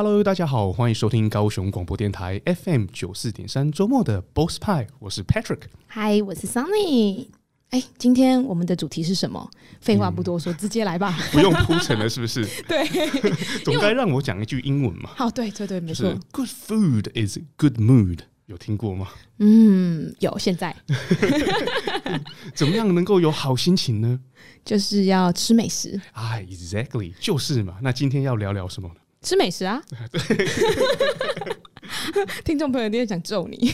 Hello， 大家好，欢迎收听高雄广播电台 FM94.3 周末的 Boss Pie， 我是 Patrick。嗨，我是 Sonny。哎，今天我们的主题是什么？废话不多说，直接来吧。不用铺陈了，是不是？对，总该让我讲一句英文嘛。好，对对对，没错。就是 Good food is good mood。有听过吗？嗯，有。现在怎么样能够有好心情呢？就是要吃美食。哎 ，exactly， 就是嘛。那今天要聊聊什么呢？吃美食啊！听众朋友一定想揍你。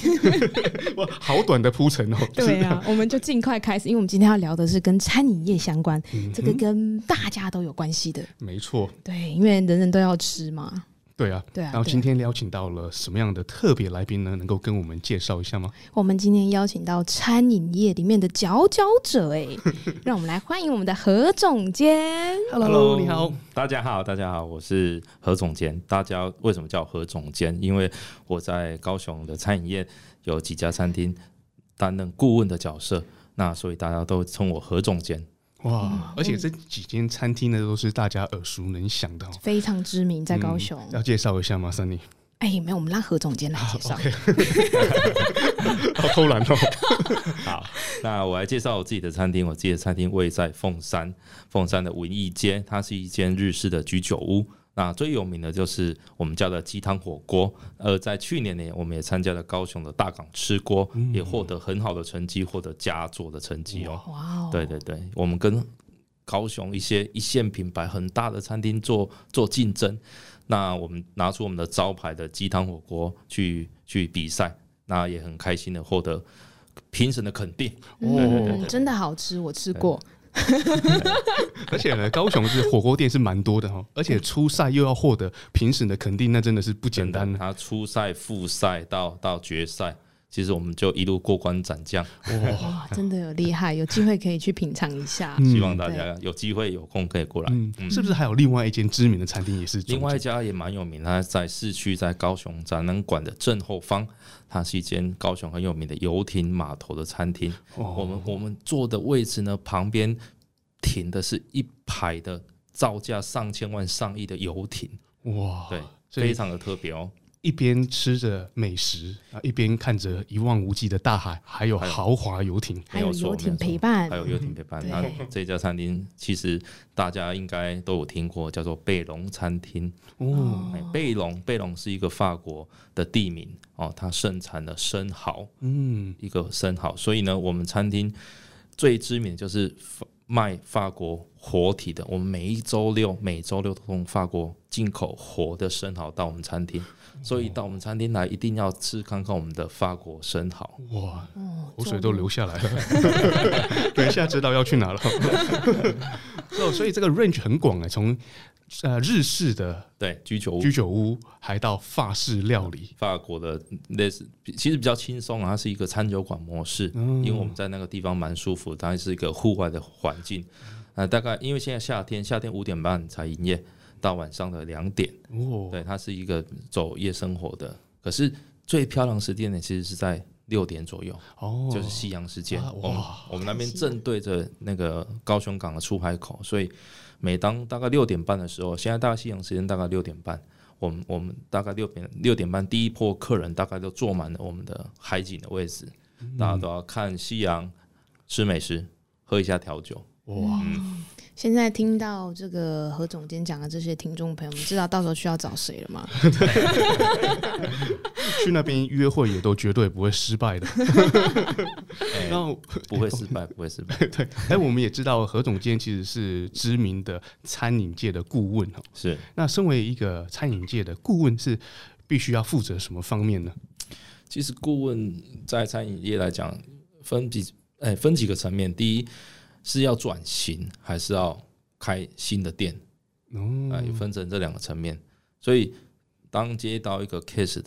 哇，好短的铺陈哦。对啊，我们就尽快开始，因为我们今天要聊的是跟餐饮业相关，这个跟大家都有关系的。没错。对，因为人人都要吃嘛。对啊，对啊。然后今天邀请到了什么样的特别来宾呢？能够跟我们介绍一下吗？我们今天邀请到餐饮业里面的佼佼者，哎，让我们来欢迎我们的何总监。Hello， 你好，大家好，大家好，我是何总监。大家为什么叫何总监？因为我在高雄的餐饮业有几家餐厅担任顾问的角色，那所以大家都称我何总监。哇！而且这几间餐厅呢，都是大家耳熟能详的，非常知名，在高雄。要介绍一下吗，Sonny？哎，没有，我们让何总监来介绍。好偷懒哦。好，那我来介绍我自己的餐厅。我自己的餐厅位在凤山的文艺街，它是一间日式的居酒屋。那最有名的就是我们叫的鸡汤火锅，在去年呢，我们也参加了高雄的大港吃锅，也获得很好的成绩，获得佳作的成绩哦。哇哦！对对对，我们跟高雄一些一线品牌很大的餐厅做竞争，那我们拿出我们的招牌的鸡汤火锅去比赛，那也很开心的获得评审的肯定。哦，對對對對，真的好吃，我吃过。而且呢，高雄是火锅店是蛮多的哦，而且初赛又要获得评审的肯定，那真的是不简单了。他初赛、复赛到决赛，其实我们就一路过关斩将。哇，真的有厉害，有机会可以去品尝一下。希望大家有机会有空可以过来。是不是还有另外一间知名的餐厅也是？另外一家也蛮有名，它在市区，在高雄展览馆的正后方。它是一间高雄很有名的游艇码头的餐厅。我们坐的位置呢，旁边停的是一排的造价上千万、上亿的游艇。哇，对，非常的特别哦。一边吃着美食，一边看着一望无际的大海，还有豪华游艇，还有游艇陪伴，还有游艇陪伴。那这家餐厅其实大家应该都有听过，叫做贝龙餐厅。哦，贝龙是一个法国的地名哦，它盛产了生蚝，一个生蚝。所以呢，我们餐厅最知名的就是卖法国活体的，我们每周六都从法国进口活的生蚝到我们餐厅，所以到我们餐厅来一定要吃看看我们的法国生蚝。哇，口水都流下来了，等一下知道要去哪了。所以这个 range 很广哎，从日式的对居酒屋，还到法式料理，法国的类似，其实比较轻松啊，它是一个餐酒馆模式，因为我们在那个地方蛮舒服，它是一个户外的环境。大概因为现在夏天5点半才营业，到晚上的2点。哦，对，它是一个走夜生活的，可是最漂亮时间呢，其实是在6点左右。哦，就是夕阳时间。我们那边正对着那个高雄港的出海口，所以每当大概6点半的时候，现在大概夕阳时间大概6点半，我们大概6点半第一波客人大概都坐满了我们的海景的位置，大家都要看夕阳、吃美食、喝一下调酒。哇！现在听到这个何总监讲的这些听众朋友们，知道到时候需要找谁了吗？去那边约会也都绝对不会失败的。不会失败，不会失败。对，哎，我们也知道何总监其实是知名的餐饮界的顾问哦。是。那身为一个餐饮界的顾问，是必须要负责什么方面呢？其实顾问在餐饮业来讲，分几个层面。第一，是要转型还是要开新的店，也分成这2个层面。所以当接到一个 case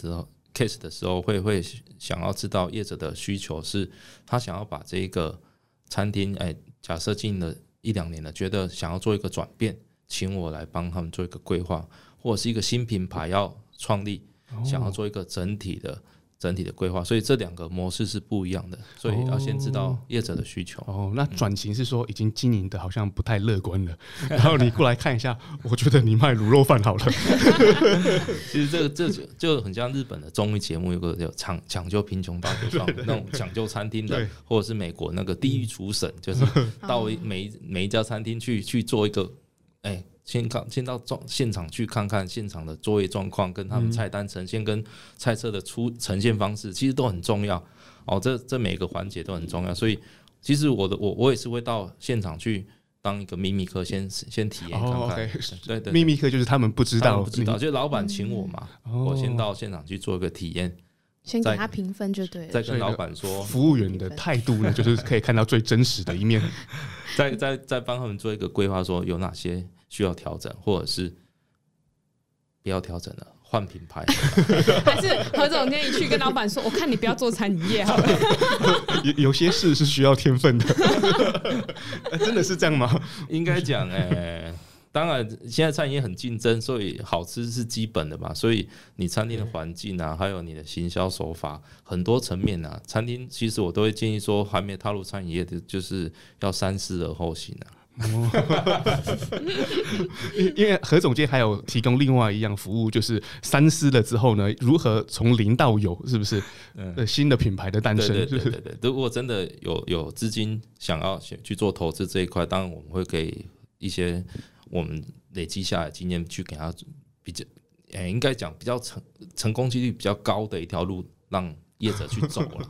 的时候，会想要知道业者的需求，是他想要把这个餐厅，假设经营了1-2年了，觉得想要做一个转变，请我来帮他们做一个规划，或者是一个新品牌要创立，想要做一个整体的整体的规划，所以这两个模式是不一样的，所以要先知道业者的需求。哦，那转型是说已经经营的好像不太乐观了，然后你过来看一下，我觉得你卖卤肉饭好了。其实这就很像日本的综艺节目，有个叫抢救贫穷大队方，那种抢救餐厅的，或者是美国那个地狱厨神，就是到每一家餐厅去做一个，先到现场去看看现场的作业状况，跟他们菜单呈现跟菜色的呈现方式其实都很重要哦，这每个环节都很重要，所以其实我也是会到现场去当一个秘密客，先体验看看。Okay， 对， 对，秘密客就是他们不知道，就是老板请我嘛，我先到现场去做一个体验，先给他评分就对了，再跟老板说。服务员的态度呢，就是可以看到最真实的一面。再帮他们做一个规划，说有哪些需要调整，或者是不要调整了，换品牌。还是何总建议去跟老板说，我看你不要做餐饮业好了。有些事是需要天分的。真的是这样吗？应该讲当然，现在餐饮也很竞争，所以好吃是基本的嘛。所以你餐厅的环境啊，还有你的行销手法，很多层面啊。餐厅其实我都会建议说，还没踏入餐饮业的，就是要三思而后行啊。因为何总监还有提供另外一样服务，就是三思了之后呢，如何从零到有，是不是？新的品牌的诞生。对，如果真的有资金想要去做投资这一块，当然我们会给一些我们累积下来经验去给他比较，应该讲比较成功几率比较高的一条路，让业者去走了。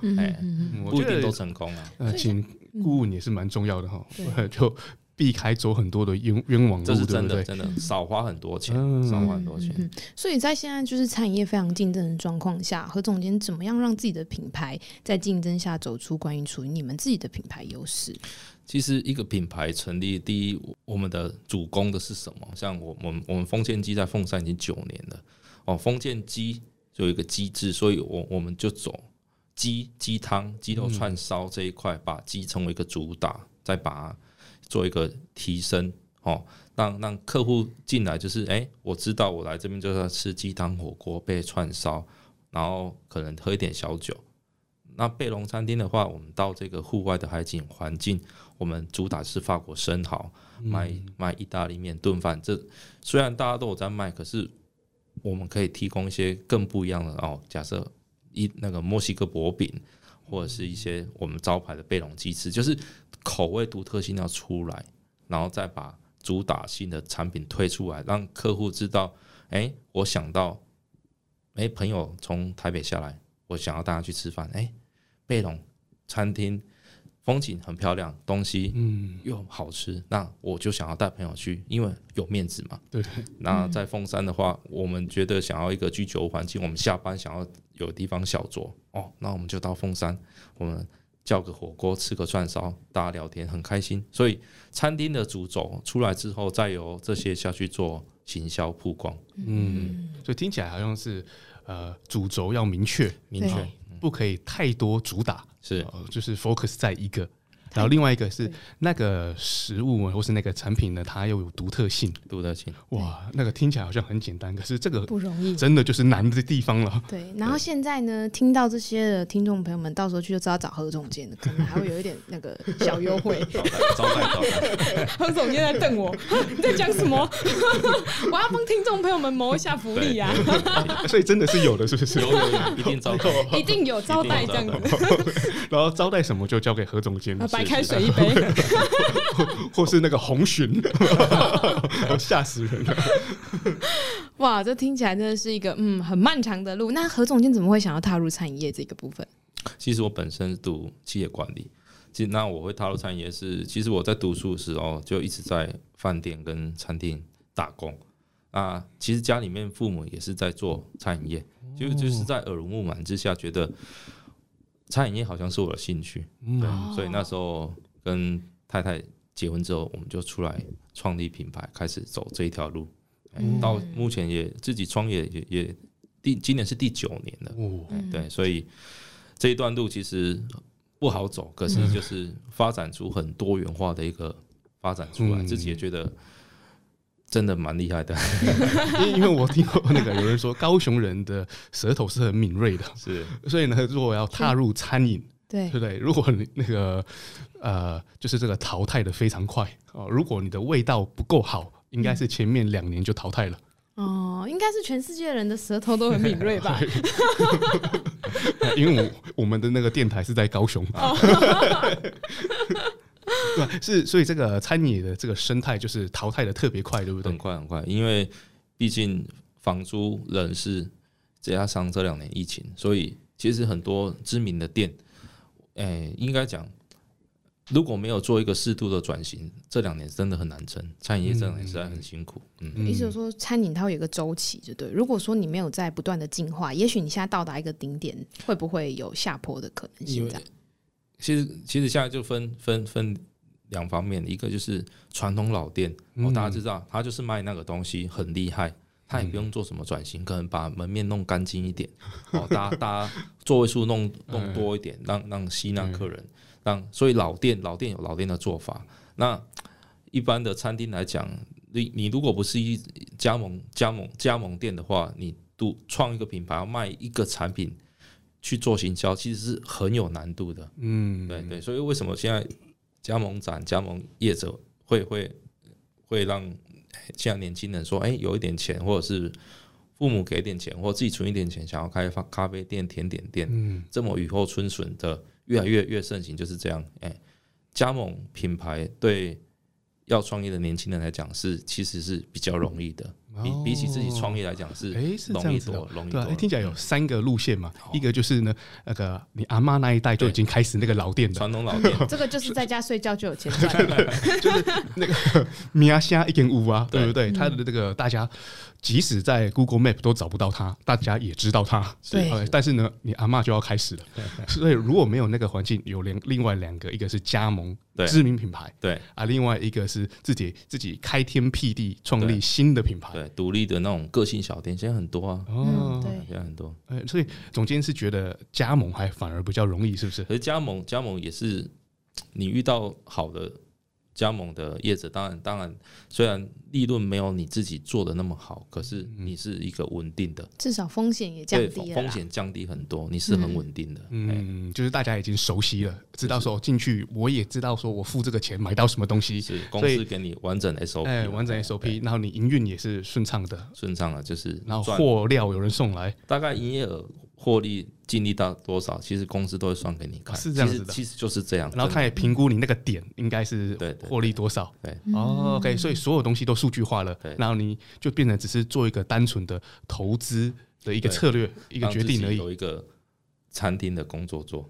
不一定都成功啊。请顾问也是蛮重要的就避开走很多的冤枉路，这是真的，对不对？真的少花很多钱，所以在现在就是餐饮业非常竞争的状况下，何总监怎么样让自己的品牌在竞争下走出关于处于你们自己的品牌优势？其实一个品牌成立，第一，我们的主攻的是什么？像我们丰健鸡在凤山已经9年了哦，丰健鸡就有一个鸡制，所以我们就走鸡汤、鸡肉串烧这一块，把鸡成为一个主打，再把做一个提升哦，让客户进来就是我知道我来这边就是要吃鸡汤火锅配串烧，然后可能喝一点小酒。那贝龙餐厅的话，我们到这个户外的海景环境，我们主打是法国生蚝，卖意大利面炖饭。这虽然大家都有在卖，可是我们可以提供一些更不一样的哦，假设那个墨西哥薄饼，或者是一些我们招牌的贝龙鸡翅，就是口味独特性要出来，然后再把主打性的产品推出来，让客户知道我想到朋友从台北下来，我想要大家去吃饭，贝龙餐厅风景很漂亮，东西又好吃，那我就想要带朋友去，因为有面子嘛。对。那在凤山的话，我们觉得想要一个居酒环境，我们下班想要有地方小酌哦，那我们就到凤山，我们叫个火锅，吃个串烧，大家聊天很开心。所以餐厅的主轴出来之后，再由这些下去做行销曝光。所以听起来好像是主轴要明确，不可以太多主打。是就是 focus 在一个，然后另外一个是那个食物或是那个产品呢，它又有独特性。哇，那个听起来好像很简单，可是这个不容易，真的就是难的地方了。对，然后现在呢，听到这些的听众朋友们，到时候去就知道找何总监，可能还会有一点那个小优惠。招待。何总监在瞪我，你在讲什么？我要帮听众朋友们谋一下福利啊！所以真的是有的，是不是？有，一定有招待这样子。然后招待什么就交给何总监。白开水一杯或是那个红鲟，吓死人了。哇，这听起来真的是一个很漫长的路。那何总监怎么会想要踏入餐饮业这个部分？其实我本身读企业管理，那我会踏入餐饮业是，其实我在读书的时候就一直在饭店跟餐厅打工。那其实家里面父母也是在做餐饮业，就是在耳濡目染之下，觉得餐饮业好像是我的兴趣，对，所以那时候跟太太结婚之后，我们就出来创立品牌，开始走这一条路。到目前也自己创业也今年是第9年了，对，所以这一段路其实不好走，可是就是发展出很多元化的一个发展出来，自己也觉得真的蛮厉害的因为我听过那个有人说高雄人的舌头是很敏锐的，是，所以呢如果要踏入餐饮，对对不对，如果你那个就是这个淘汰的非常快，如果你的味道不够好，应该是前面2年就淘汰了。哦，应该是全世界人的舌头都很敏锐吧因为我们的那个电台是在高雄嘛对，是，所以这个餐饮的这个生态就是淘汰的特别快，对不对？很快很快，因为毕竟房租、人事加上这2年疫情，所以其实很多知名的店，应该讲如果没有做一个适度的转型，这2年真的很难撑，餐饮业这2年实在很辛苦。意思说餐饮它会有一个周期，就对。如果说你没有在不断的进化，也许你现在到达一个顶点，会不会有下坡的可能性？其实现在就分2方面，一个就是传统老店，大家知道他就是卖那个东西很厉害，他也不用做什么转型，可能把门面弄干净一点，大家座位数弄多一点，让吸纳客人，所以老店有老店的做法。那一般的餐厅来讲，你如果不是加盟店的话，你创一个品牌要卖一个产品去做行销，其实是很有难度的。对对，所以为什么现在加盟展、加盟业者会让现在年轻人说，有一点钱，或者是父母给点钱，或自己存一点钱，想要开咖啡店、甜点店，这么雨后春笋的越来越盛行，就是这样。加盟品牌对要创业的年轻人来讲是其实是比较容易的。比起自己创业来讲是容易多，容易多。听起来有3个路线嘛，一个就是呢，那个你阿嬷那一代就已经开始那个老店了，传统老店，这个就是在家睡觉就有钱赚，就是那个名声已经有啊，对不对？他的这个大家即使在 Google Map 都找不到他，大家也知道他，对。但是呢，你阿嬷就要开始了，所以如果没有那个环境，有另外2个，一个是加盟知名品牌，对啊，另外一个是自己开天辟地创立新的品牌，对。独立的那种个性小店现在很多啊，现在很多。所以总监是觉得加盟还反而比较容易，是不是？可是加盟也是你遇到好的加盟的业者，当然虽然利润没有你自己做的那么好，可是你是一个稳定的，至少风险也降低了，风险降低很多，你是很稳定的。就是大家已经熟悉了，知道说进去我也知道说我付这个钱买到什么东西，是公司给你完整 SOP， 完整 SOP， 然后你营运也是顺畅的，就是然后货料有人送来，大概营业额获利净利到多少，其实公司都会算给你看，是这样子的，其实就是这样。然后他也评估你那个点应该是获利多少，对，OK， 所以所有东西都数据化了，然后你就变成只是做一个单纯的投资的一个策略、一个决定而已。有一个餐厅的工作做，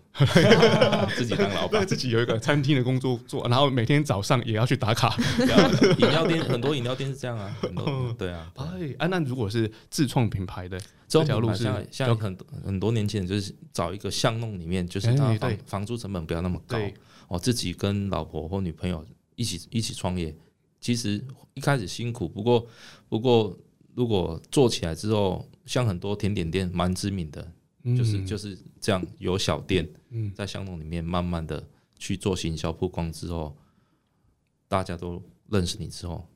自己当老板，自己有一个餐厅的工作做，然后每天早上也要去打卡。饮料店很多，饮料店是这样啊，对啊。那如果是自创品牌的？这条路是像很多年轻人就是找一个巷弄里面，就是他房租成本不要那么高，自己跟老婆或女朋友一起创业。其实一开始辛苦，不过如果做起来之后，像很多甜点店蛮知名的，就是这样有小店，在巷弄里面慢慢的去做行销曝光之后，大家都认识你之后。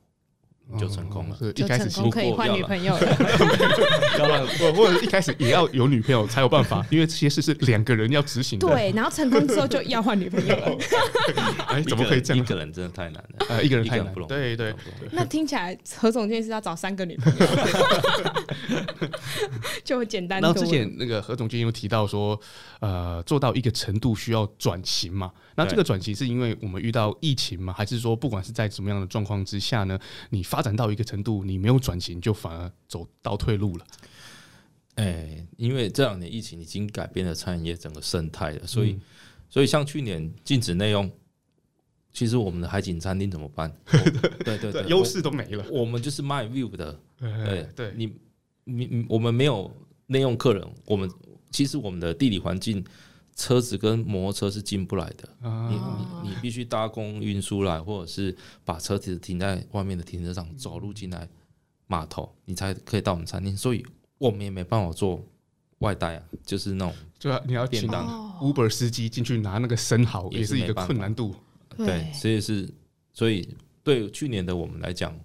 就成功了，一开始就可以换女朋友了或者一开始也要有女朋友才有办法，因为这些事是2个人要执行的。对，然后成功之后就要换女朋友了怎么可以这样？1个人真的太难了，1个人太难，对对。那听起来何总监是要找3个女朋友就简单多了。然后之前那个何总监有提到说，做到一个程度需要转型嘛？那这个转型是因为我们遇到疫情嘛，还是说不管是在什么样的状况之下呢？你发展到一个程度，你没有转型，就反而走到退路了。因为这2年疫情已经改变了餐饮业整个生态了，所以像去年禁止内用，其实我们的海景餐厅怎么办？对对对，优势都没了。我们就是卖 view 的，对，我们没有内用客人，其实我们的地理环境。车子跟摩托车是进不来的，你必须搭公运输来，或者是把车子停在外面的停车场，走路进来码头，你才可以到我们餐厅。所以我们也没办法做外带啊，就是那种你要请 Uber 司机进去拿那个生蚝，也是一个困难度。对，所以对去年的我们来讲，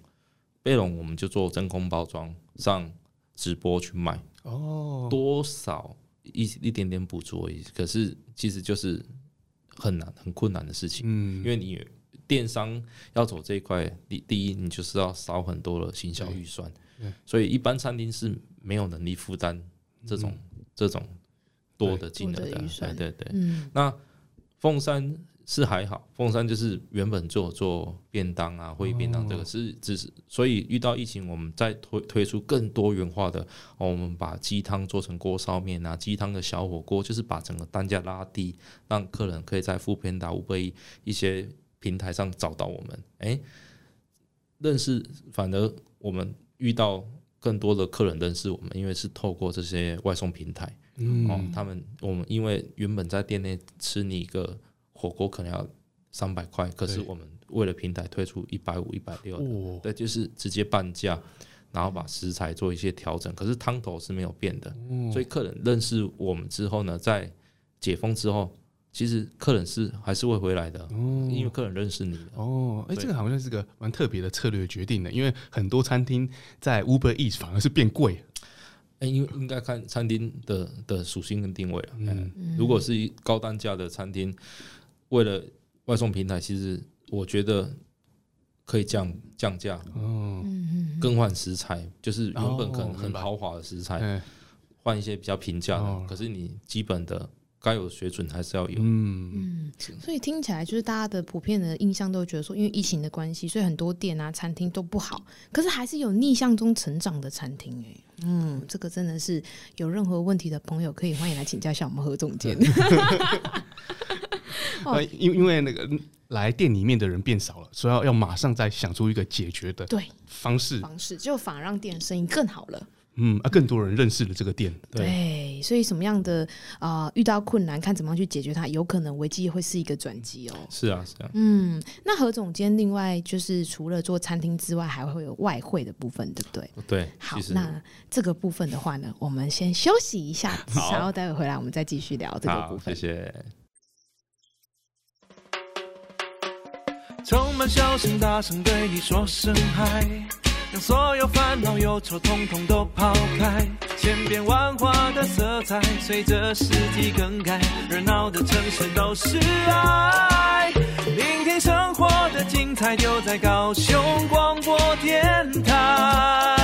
贝龙我们就做真空包装，上直播去卖哦，多少 一点点补助而已，可是其实就是很难很困难的事情，嗯，因为你电商要走这一块，第一你就是要少很多的行销预算，所以一般餐厅是没有能力负担这种多的金额的，对对对，嗯，那凤山是还好，凤山就是原本做便当啊，会议便当这个是只是，所以遇到疫情，我们再推出更多元化的，哦，我们把鸡汤做成锅烧面啊，鸡汤的小火锅，就是把整个单价拉低，让客人可以在Foodpanda、Uber 一些平台上找到我们，哎，认识，反而我们遇到更多的客人认识我们，因为是透过这些外送平台，嗯，哦，我们因为原本在店内吃你一个火锅可能要300块，可是我们为了平台推出150、160的，哦，对，就是直接半价，然后把食材做一些调整，可是汤头是没有变的，哦，所以客人认识我们之后呢，在解封之后，其实客人是还是会回来的，哦，因为客人认识你哦，欸，这个好像是个蛮特别的策略决定的，因为很多餐厅在 Uber Eats 反而是变贵，欸，应该看餐厅的属性跟定位了，嗯嗯，如果是高单价的餐厅，为了外送平台，其实我觉得可以降价，哦，更换食材，就是原本可能很豪华的食材，换，哦，一些比较平价的，哦，可是你基本的该有水准还是要有，嗯，所以听起来就是大家的普遍的印象都觉得说，因为疫情的关系，所以很多店啊餐厅都不好，可是还是有逆向中成长的餐厅，欸，嗯，这个真的是有任何问题的朋友可以欢迎来请教一下我们何总监。因为那个来店里面的人变少了，所以要马上再想出一个解决的方式，就反而让店生意更好了。嗯，啊，更多人认识了这个店。对，所以什么样的遇到困难，看怎么样去解决它，有可能危机会是一个转机哦。是啊，是啊。嗯，那何总监另外就是除了做餐厅之外，还会有外汇的部分，对不对？对。好，那这个部分的话呢，我们先休息一下，然后待会回来我们再继续聊这个部分。好，谢谢。充满笑声，大声对你说声嗨，让所有烦恼忧愁统统都抛开。千变万化的色彩随着时机更改，热闹的城市都是爱。明天生活的精彩就在高雄广播电台，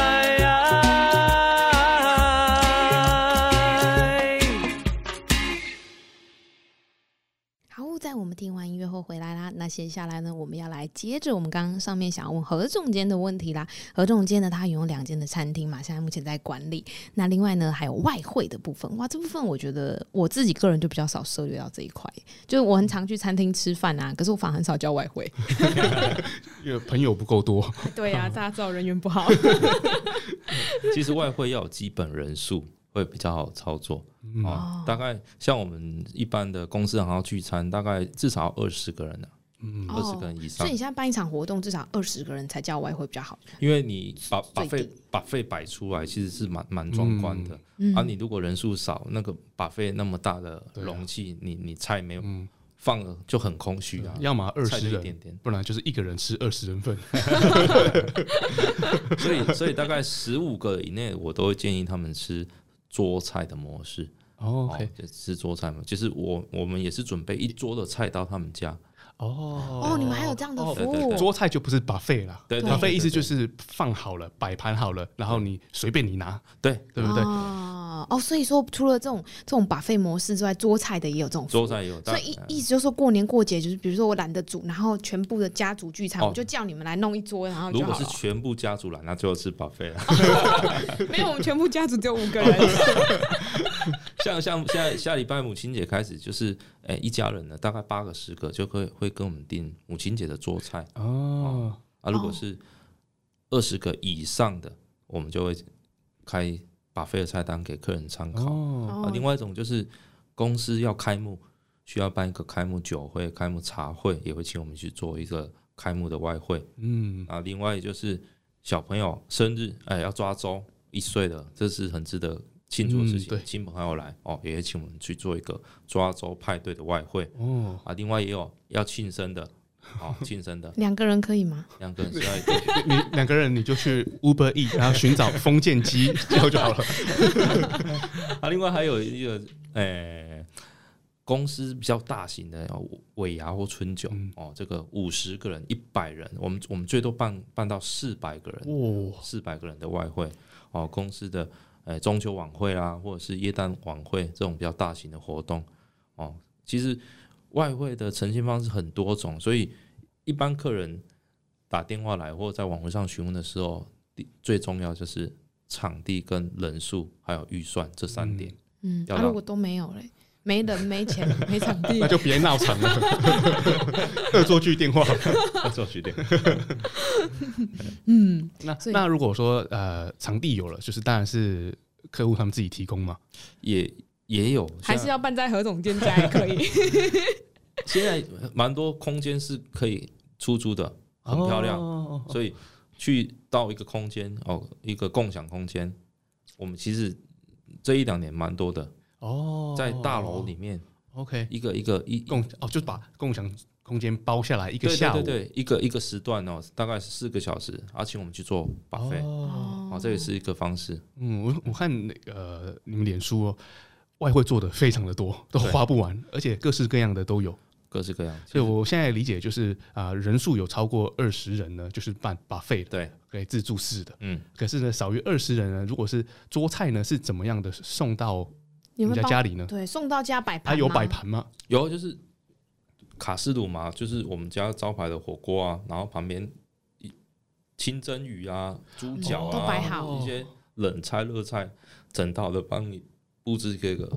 在我们听完音乐后回来啦，那接下来呢，我们要来接着我们刚刚上面想要问何总监的问题啦。何总监呢，他拥有2间的餐厅嘛，现在目前在管理，那另外呢还有外汇的部分。哇，这部分我觉得我自己个人就比较少涉猎到这一块，就是我很常去餐厅吃饭啊，可是我反而很少叫外汇。因为朋友不够多。对啊，大家知道人缘不好。其实外汇要有基本人数会比较好操作，嗯哦，大概像我们一般的公司然后聚餐，大概至少20个人了，嗯，20个人以上，所以你现在办一场活动至少20个人才叫外汇比较好，因为你把buffet摆出来其实是蛮壮观的，嗯，啊，你如果人数少，那个buffet那么大的容器，啊，你菜没有，嗯，放了就很空虚啊，要么20人点，不然就是一个人吃20人份。所以大概15个以内我都会建议他们吃桌菜的模式，oh, okay. 哦，就是桌菜嘛，就是我们也是准备一桌的菜到他们家。哦，你们还有这样的服务？ 对，桌菜就不是 buffet 啦， buffet 意思就是放好了，摆盘好了，然后你随便你拿，对不对？哦，所以说除了这种 buffet 模式之外，桌菜的也有这种服务，桌菜也有，所以意思就是说过年过节，就是比如说我懒得煮，然后全部的家族聚餐，哦，我就叫你们来弄一桌，然后就好了。如果是全部家族来，那最后吃 buffet 啦。没有，我们全部家族只有5个人。像现在下礼拜母亲节开始，就是一家人呢，大概8个10个就会跟我们订母亲节的桌菜，哦，啊，如果是20个以上的，我们就会开buffet的菜单给客人参考，哦啊，另外一种就是公司要开幕，需要办一个开幕酒会、开幕茶会，也会请我们去做一个开幕的外汇，嗯啊，另外就是小朋友生日，要抓周1岁的，这是很值得庆祝的事情，亲朋好友来，哦，也会请我们去做一个抓周派对的外汇，哦啊，另外也有要庆生的，好，亲生的。两个人可以吗？两个人需要一个。你两个人你就去 Uber Eats 然后寻找封建机这样就好了。啊，另外还有一个公司比较大型的尾牙或春酒、哦、这个50个人100人，我们最多 办到400个人，400个人的外汇、哦、公司的、中秋晚会啦，或者是耶诞晚会这种比较大型的活动、哦、其实外汇的呈现方式很多种，所以一般客人打电话来或在网络上询问的时候，最重要就是场地跟人数还有预算这三点。嗯，如果都没有嘞，没人没钱没场地那就别闹场了。恶作剧电话，恶作剧电话。嗯，那如果说场地有了，就是当然是客户他们自己提供嘛，也有，还是要办在何总店家也可以。现在蛮多空间是可以出租的，很漂亮，哦、所以去到一个空间、哦、一个共享空间，我们其实这1-2年蛮多的。哦、在大楼里面 ，OK， 一个一个哦，就把共享空间包下来一个下午，对，一个时段哦，大概4个小时，而且我们去做 buffet， 哦，哦，这也是一个方式。嗯，我看那个、你们脸书、哦、外汇做的非常的多，都花不完，而且各式各样的都有，各式各样。所以我现在理解就是啊、人数有超过20人呢，就是办 buffet 的，对，可以自助式的。嗯，可是呢，少于20人呢，如果是桌菜呢，是怎么样的送到？你们家里呢？对，送到家摆盘。它有摆盘吗？有，就是卡式炉嘛，就是我们家招牌的火锅啊，然后旁边清蒸鱼啊、猪脚啊，都摆好，一些冷菜、热菜，整套的帮你布置这个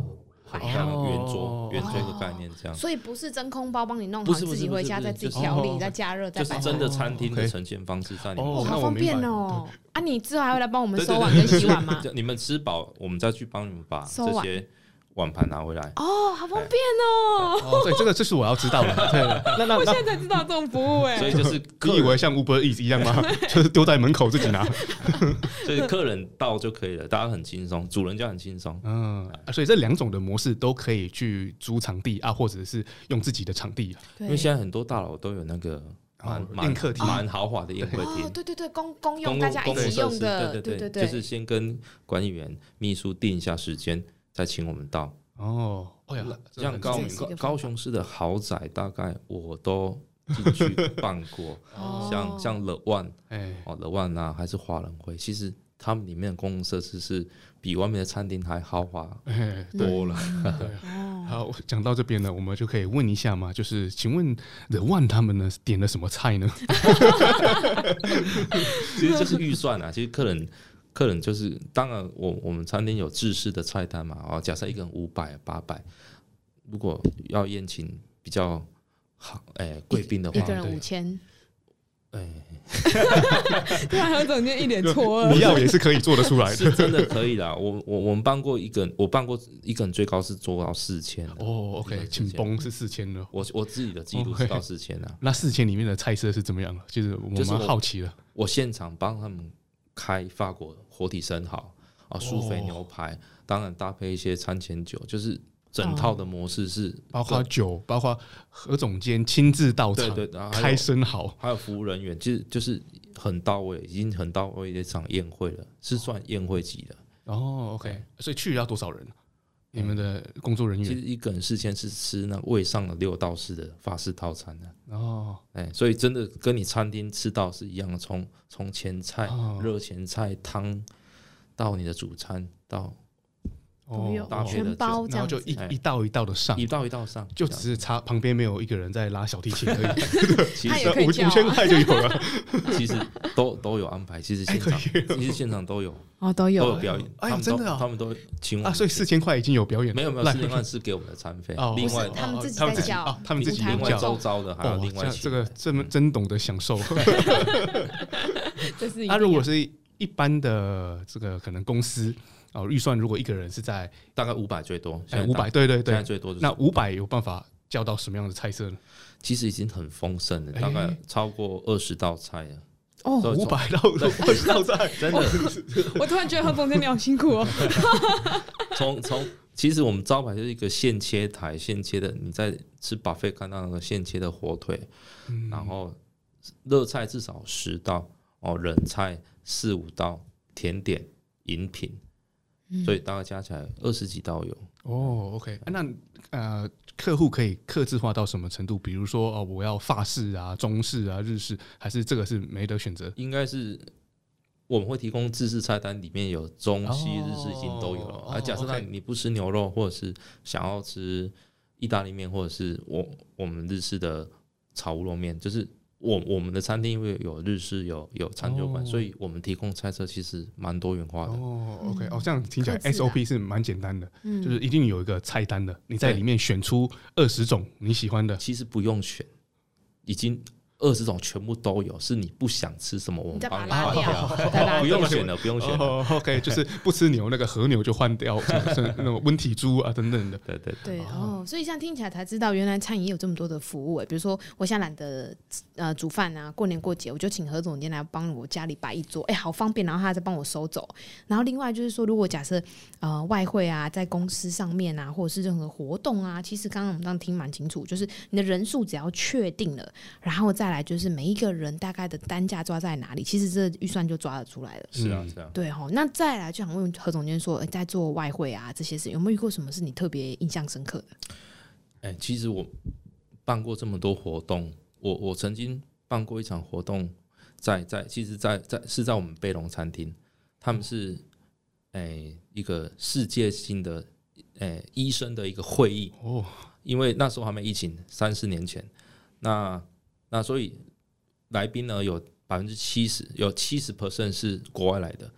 很像圆桌、圆桌的概念这样。所以不是真空包帮你弄好，自己回家再自己调理、再加热、再摆。就是真的餐厅的呈现方式在里面。哦，好方便哦！啊，你之后还会来帮我们收碗跟洗碗吗？你们吃饱，我们再去帮你们把这些碗盘拿回来。哦，好方便哦！哦，对，这是我要知道的。对了，那我现在才知道这种服务哎。所以就是你以为像 Uber Eats 一样吗？就是丢在门口自己拿。所以客人到就可以了，大家很轻松，主人家很轻松。嗯，所以这2种的模式都可以去租场地啊，或者是用自己的场地、啊。因为现在很多大楼都有那个。蛮豪华的宴客厅、哦，对对对，公用大家一起用的，对，就是先跟管理员、秘书定一下时间，再请我们到。哦，哎呀，像高雄市的豪宅，大概我都进去办过，哦、像 The One， 哦 The One 啊，还是华人会，其实他们里面的公共设施是比外面的餐厅还豪华多了。好，讲到这边呢，我们就可以问一下嘛，就是请问 The One 他们呢点了什么菜呢？其实就是预算啊，其实客人就是，当然我们餐厅有制式的菜单嘛，哦，假设一个人500、800，如果要宴请比较好，贵宾的话，一个人5000。突然何总监一脸错愕，你要也是可以做得出来的，是真的可以啦。我们办过一个，我办过一个人最高是做到4000。哦 ，OK， 紧绷是4000了。我自己的记录是到4000了。那4000里面的菜色是怎么样的？就是我们蛮好奇的。我现场帮他们开法国活体生蚝啊，舒肥牛排，当然搭配一些餐前酒，就是。整套的模式是、哦、包括酒，包括何总监亲自到场，对，开生蚝，还有服务人员，其实就是很到位，已经很到位的一场宴会了，是算宴会级的。哦 ，OK， 所以去要多少人、啊？你们的工作人员其实一个人4000是吃那位上了6道式的法式套餐的、啊、哦，所以真的跟你餐厅吃到是一样的，从前菜、热、哦、前菜、汤到你的主餐到。哦，全包这样子，然后就一道一道的上，一道一道上，就只是差旁边没有一个人在拉小提琴而已。其实5000块就有了，其实都有安排，其实现场、其实现场都有哦，都有表演，哎，真的啊，他们都请我們啊，所以4000块已经有表演了，没有4000块是给我们的餐费，哦、另外他们自己在叫、哦，他们自己另外周遭的还有另外这个真懂得享受。这是如果是一般的这个可能公司。哦，预算如果一个人是在大概500最多，500对，现在最多就是。那500有办法叫到什么样的菜色呢？其实已经很丰盛了，大概超过20道菜了。哦，500到20道菜，真的。我突然觉得何总监你好辛苦哦。从其实我们招牌就是一个现切台，现切的，你在吃 buffet 看到那个现切的火腿，然后热菜至少10道哦，冷菜4-5道，甜点、饮品，所以大概加起来20几道有。哦 ，OK， 那客户可以客制化到什么程度？比如说哦，我要法式啊、中式啊、日式，还是这个是没得选择？应该是我们会提供自制菜单，里面有中西、日式已经都有了。哦、假设那你不吃牛肉，或者是想要吃意大利面，或者是我们日式的炒乌龙面，就是我们的餐厅会有日式有餐酒馆、哦、所以我们提供菜色其实蛮多元化的。哦 OK， 哦这样听起来 SOP 是蛮简单的、嗯、就是一定有一个菜单的，你在里面选出20种你喜欢的。其实不用选，已经20种全部都有，是你不想吃什么我们帮你换掉，不用选了，不用选了。哦、OK， 就是不吃牛那个和牛就换掉，那种温体猪啊等等的。对对对。哦，所以像听起来才知道，原来餐饮有这么多的服务、欸、比如说我现在懒得煮饭啊，过年过节我就请何总监来帮我家里摆一桌，哎、欸，好方便，然后他再帮我收走。然后另外就是说，如果假设外汇啊，在公司上面啊，或者是任何活动啊，其实刚刚我们这样听蛮清楚，就是你的人数只要确定了，然后再来就是每一个人大概的单价抓在哪里，其实这预算就抓得出来了。是啊，是啊，对齁。那再来就想问何总监说、在做外汇啊这些事，有没有遇过什么是你特别印象深刻的？其实我办过这么多活动，我曾经办过一场活动是在我们贝隆餐厅，他们是一个世界性的医生的一个会议、哦、因为那时候还没疫情，30-40年前，那所以来宾呢有70%，有70% 是国外来的，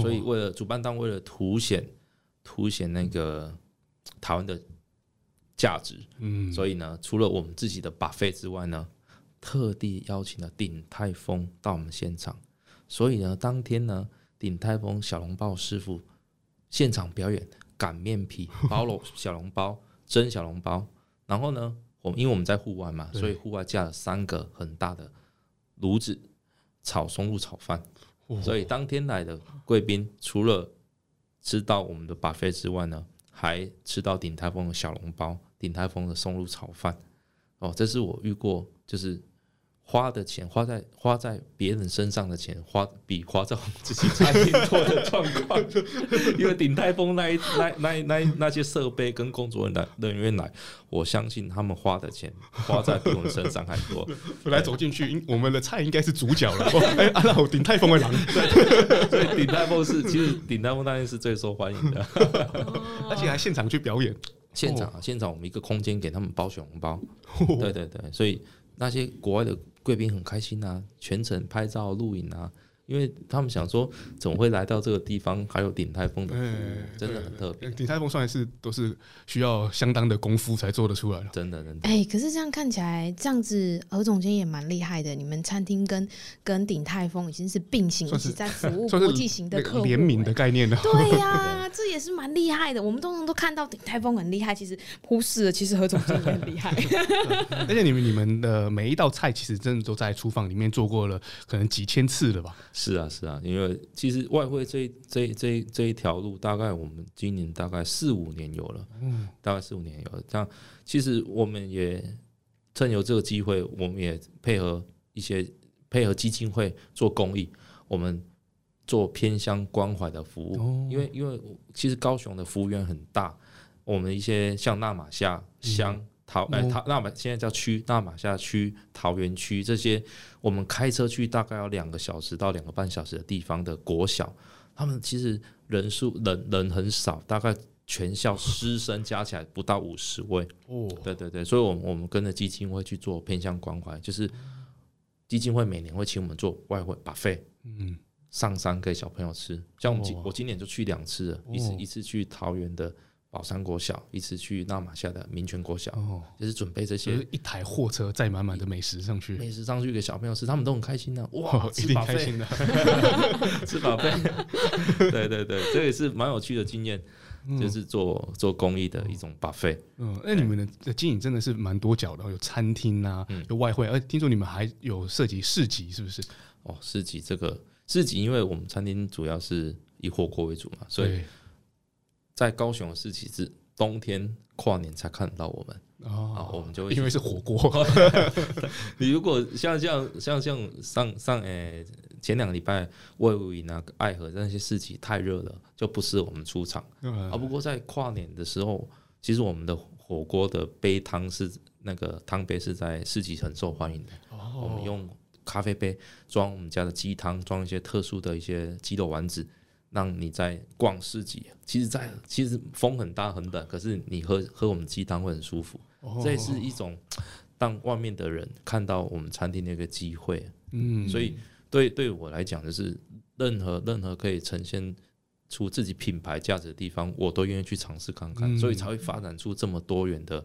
所以为了主办单位为了凸显那个台湾的价值，所以呢除了我们自己的 buffet 之外呢，特地邀请了鼎泰丰到我们现场，所以呢当天呢鼎泰丰小笼包师傅现场表演擀面皮、包肉小笼包、蒸小笼包，然后呢因为我们在户外嘛，所以户外架了3个很大的炉子炒松露炒饭，所以当天来的贵宾除了吃到我们的 buffet 之外呢，还吃到鼎泰丰的小笼包、鼎泰丰的松露炒饭。哦，这是我遇过就是花的钱花在别人身上的钱比花在我们自己餐厅多的状况，因为鼎泰丰那些设备跟工作人员来，我相信他们花的钱花在比我们身上还多。本来走进去我们的菜应该是主角了，那鼎泰丰的人，所以鼎泰丰那天是最受欢迎的，而且还现场去表演，现场我们一个空间给他们包小笼包，对对对，所以那些国外的贵宾很开心啊，全程拍照录影啊，因为他们想说怎么会来到这个地方，还有鼎泰丰的服务、真的很特别。鼎泰丰算是都是需要相当的功夫才做得出来了，真的真的。可是这样看起来，这样子何总监也蛮厉害的，你们餐厅跟鼎泰丰已经是并行，一起在服务国际型的客户，联名的概念了。对呀、啊，这也是蛮厉害的。我们通常都看到鼎泰丰很厉害，其实忽视了，其实何总监也很厉害。而且你们的每一道菜，其实真的都在厨房里面做过了，可能几千次了吧。是啊是啊，因为其实外汇这一条路大概我们今年大概4-5年有了，大概4-5年有了。但其实我们也趁有这个机会，我们也配合基金会做公益，我们做偏乡关怀的服务、哦、因为其实高雄的服务院很大，我们一些像纳马夏乡、现在叫区，纳马夏区、桃园区，这些我们开车去大概要2个小时到2个半小时的地方的国小，他们其实人很少，大概全校师生加起来不到50位、哦、对对对，所以我们跟着基金会去做偏向关怀，就是基金会每年会请我们做外汇 buffet、嗯、上山给小朋友吃，像我今年就去2次了、哦、一次去桃园的宝山国小，一次去纳马夏的民权国小、哦、就是准备这些，就是一台货车载满满的美食上去给小朋友吃，他们都很开心啊，哇，一定开心的，吃饱费，对对对，这也是蛮有趣的经验，就是做公益的一种 buffet。 那你们的经营真的是蛮多角的，有餐厅啊，有外汇，而听说你们还有涉及市集，是不是？哦，市集因为我们餐厅主要是以火锅为主嘛，所以在高雄的市集冬天跨年才看到我们。哦，我们就因为是火锅。你如果像前两个礼拜魏武营啊、爱河那些市集太热了，就不适合我们出场。不过在跨年的时候，其实我们的火锅的杯汤是那个汤杯是在市集很受欢迎的。哦，我们用咖啡杯装我们家的鸡汤，装一些特殊的一些鸡肉丸子。让你在逛市集，其实风很大很冷，可是你喝我们鸡汤会很舒服。哦，这也是一种让外面的人看到我们餐厅的一个机会。嗯，所以对我来讲，就是任何可以呈现出自己品牌价值的地方，我都愿意去尝试看看。嗯，所以才会发展出这么多元的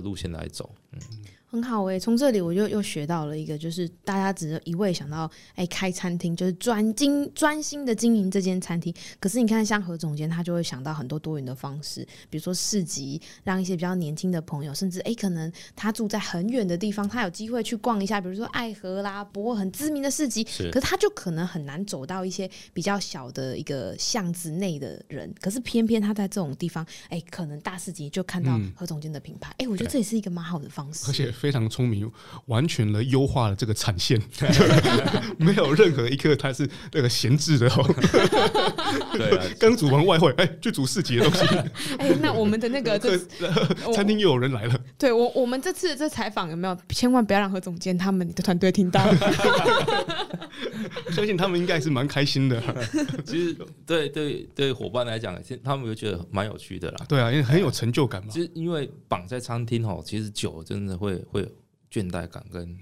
路线来走。嗯，很好欸，从这里我就又学到了一个，就是大家只一味想到开餐厅就是专心的经营这间餐厅，可是你看像何总监他就会想到很多多元的方式，比如说市集，让一些比较年轻的朋友，甚至可能他住在很远的地方，他有机会去逛一下，比如说爱河啦、博尔很知名的市集，可是他就可能很难走到一些比较小的一个巷子内的人，可是偏偏他在这种地方可能大市集就看到何总监的品牌。嗯，我觉得这也是一个蛮好的方式，而且非常聪明，完全的优化了这个产线。没有任何一个它是那个闲置的。对，刚煮完外汇去煮市集的东西。那我们的那个餐厅又有人来了。对，我们这次的这采访有没有千万不要让何总监他们的团队听到。相信他们应该是蛮开心的。其实对伙伴来讲，他们就觉得蛮有趣的啦。对啊，因为很有成就感嘛。就是因为绑在餐厅其实久真的会有倦怠感跟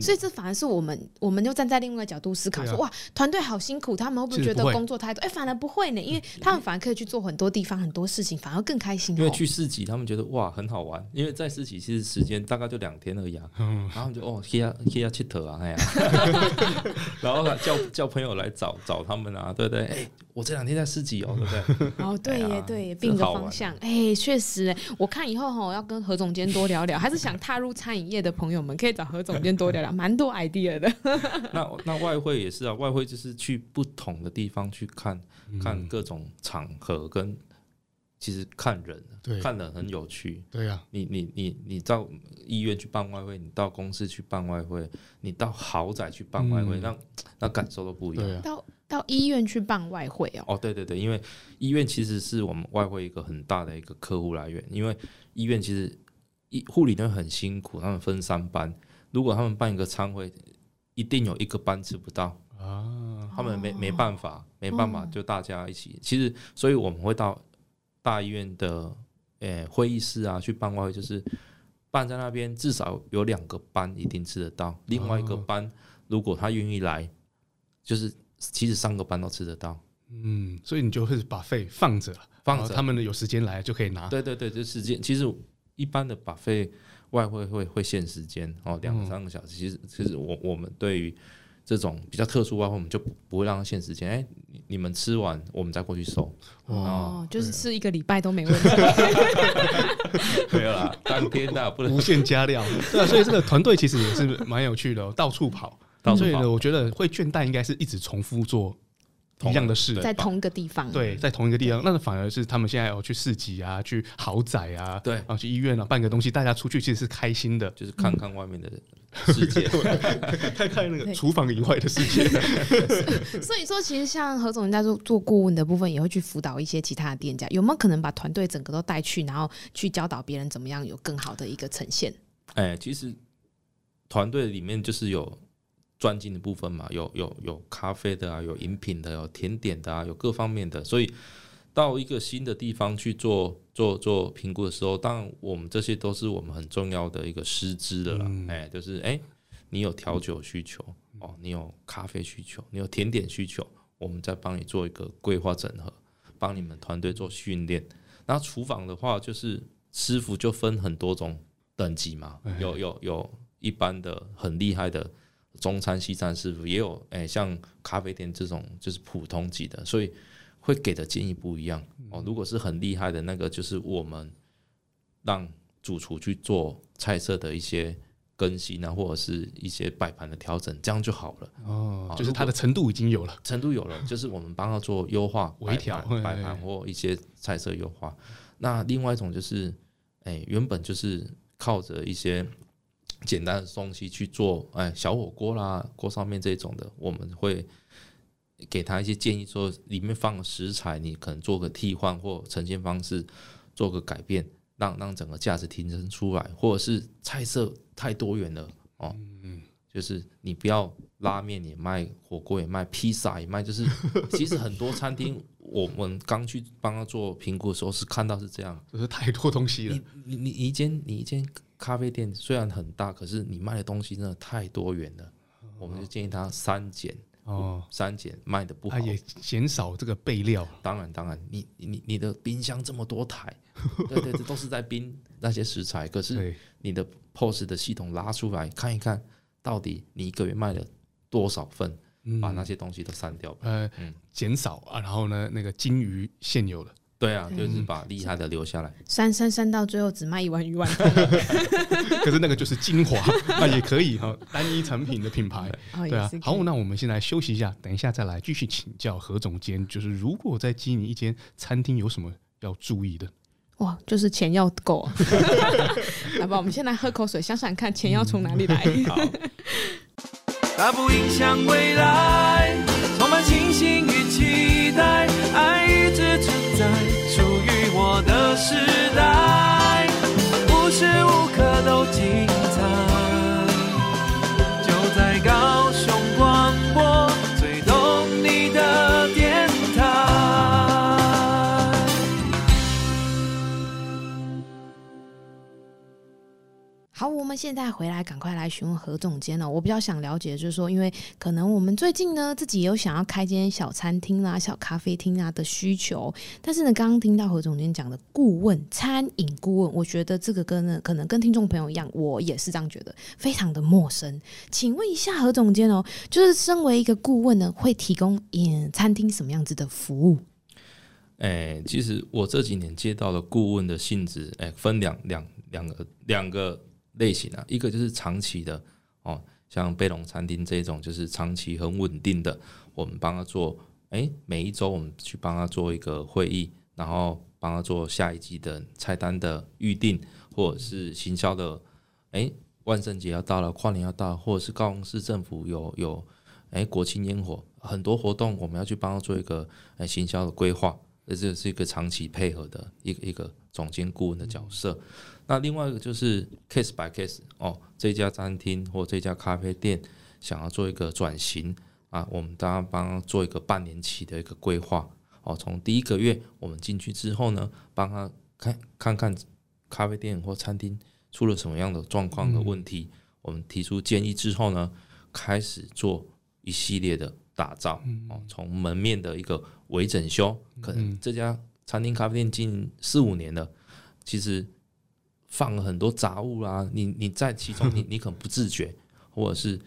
所以这反而是我们就站在另外一个角度思考说，哇，团队好辛苦，他们会不会觉得工作太多？反而不会呢，因为他们反而可以去做很多地方很多事情，反而更开心。因为去市集他们觉得哇很好玩，因为在市集其实时间大概就2天而已啊。然后就去佚佗啊，然后叫朋友来找他们啊，对不对？我这2天在市集对不对？对耶对耶，并个方向，确实耶。我看以后我要跟何总监多聊聊，还是想踏入餐饮业的朋友们可以找何总监多聊聊，蛮多 idea 的。那外汇也是啊，外汇就是去不同的地方去看各种场合，跟其实看人，看人很有趣。对啊，你到医院去办外汇，你到公司去办外汇，你到豪宅去办外汇，那感受都不一样。到医院去办外汇哦，对对对，因为医院其实是我们外汇一个很大的一个客户来源，因为医院其实护理人很辛苦，他们分3班，如果他们办一个餐会，一定有一个班吃不到啊，他们没办法，就大家一起。其实，所以我们会到大医院的会议室啊去办外汇，就是办在那边至少有2个班一定吃得到，另外一个班如果他愿意来，就是。其实3个班都吃得到，嗯，所以你就会把buffet放着，他们有时间来就可以拿。对对对，就时间。其实一般的buffet外汇会限时间哦，2-3个小时。其实我们对于这种比较特殊外汇，我们就不会让它限时间。你们吃完，我们再过去收。哦，就是吃1个礼拜都没问题。没有啦，当天的不能无限加料。对啊，所以这个团队其实也是蛮有趣的，到处跑。所以呢，我觉得会倦怠应该是一直重复做一样的事，在同一个地方。对，在同一个地方，那反而是他们现在去市集啊，去豪宅啊，对，然后去医院啊，办个东西，大家出去其实是开心的，就是看看外面的世界，看看那个厨房以外的世界。所以说，其实像何总在做顾问的部分，也会去辅导一些其他的店家，有没有可能把团队整个都带去，然后去教导别人怎么样有更好的一个呈现？其实团队里面就是有。专精的部分嘛，有咖啡的啊，有饮品的，有甜点的啊，有各方面的，所以到一个新的地方去做评估的时候，当然我们这些都是我们很重要的一个师资的啦。就是你有调酒需求哦，你有咖啡需求，你有甜点需求，我们再帮你做一个规划整合，帮你们团队做训练。那厨房的话，就是师傅就分很多种等级嘛，有一般的很厉害的。中餐西餐师傅也有像咖啡店这种就是普通级的，所以会给的建议不一样哦。如果是很厉害的那个，就是我们让主厨去做菜色的一些更新啊，或者是一些摆盘的调整，这样就好了。哦，就是它的程度已经有了，程度有了，就是我们帮它做优化、微调、摆盘或一些菜色优化。那另外一种就是，原本就是靠着一些简单的东西去做，小火锅啦、锅烧面这种的，我们会给他一些建议，说里面放食材，你可能做个替换或呈现方式做个改变。让整个价值提升出来，或者是菜色太多元了哦，就是你不要拉面也卖，火锅也卖，披萨也卖，就是其实很多餐厅我们刚去帮他做评估的时候是看到是这样，就是太多东西了。你一间咖啡店虽然很大，可是你卖的东西真的太多元了，我们就建议他删减。删减卖的不好，也减少这个备料。当然，你的冰箱这么多台，对，都是在冰那些食材。可是你的 POS 的系统拉出来看一看，到底你一个月卖了多少份，把那些东西都删掉。减少啊，然后呢，那个精于现有的。对啊，就是把厉害的留下来，删到最后只卖1万可是那个就是精华那也可以哈，单一产品的品牌，对啊。好，那我们先来休息一下，等一下再来继续请教何总监，就是如果在经营一间餐厅有什么要注意的？哇，就是钱要够来吧，我们先来喝口水，想想看钱要从哪里来好，它不影响未来，充满信心与期待，爱一直存在，属于我的时代，无时无刻都精彩，就在高雄广播最懂你的电台。好，我们现在回来，赶快来询问何总监哦。我比较想了解，就是说，因为可能我们最近呢，自己有想要开间小餐厅啦、小咖啡厅啊的需求，但是呢，刚刚听到何总监讲的顾问、餐饮顾问，我觉得这个可能跟听众朋友一样，我也是这样觉得，非常的陌生。请问一下何总监哦，就是身为一个顾问呢，会提供餐厅什么样子的服务？其实我这几年接到的顾问的性质，分两个。类型啊，一个就是长期的哦，像贝龙餐厅这种就是长期很稳定的，我们帮他做，每一周我们去帮他做一个会议，然后帮他做下一季的菜单的预定，或者是行销的，万圣节要到了，跨年要到了，或者是高雄市政府有国庆烟火，很多活动我们要去帮他做一个行销的规划，这是一个长期配合的一个总监顾问的角色。那另外一个就是 case by case 哦，这家餐厅或这家咖啡店想要做一个转型啊，我们当然帮他做一个半年期的一个规划哦。从第一个月我们进去之后呢，帮他看咖啡店或餐厅出了什么样的状况和问题，我们提出建议之后呢，开始做一系列的打造哦，从门面的一个微整修，可能这家餐厅咖啡店经营4-5年了，其实放了很多杂物啊，你在其中你可能不自觉，或者是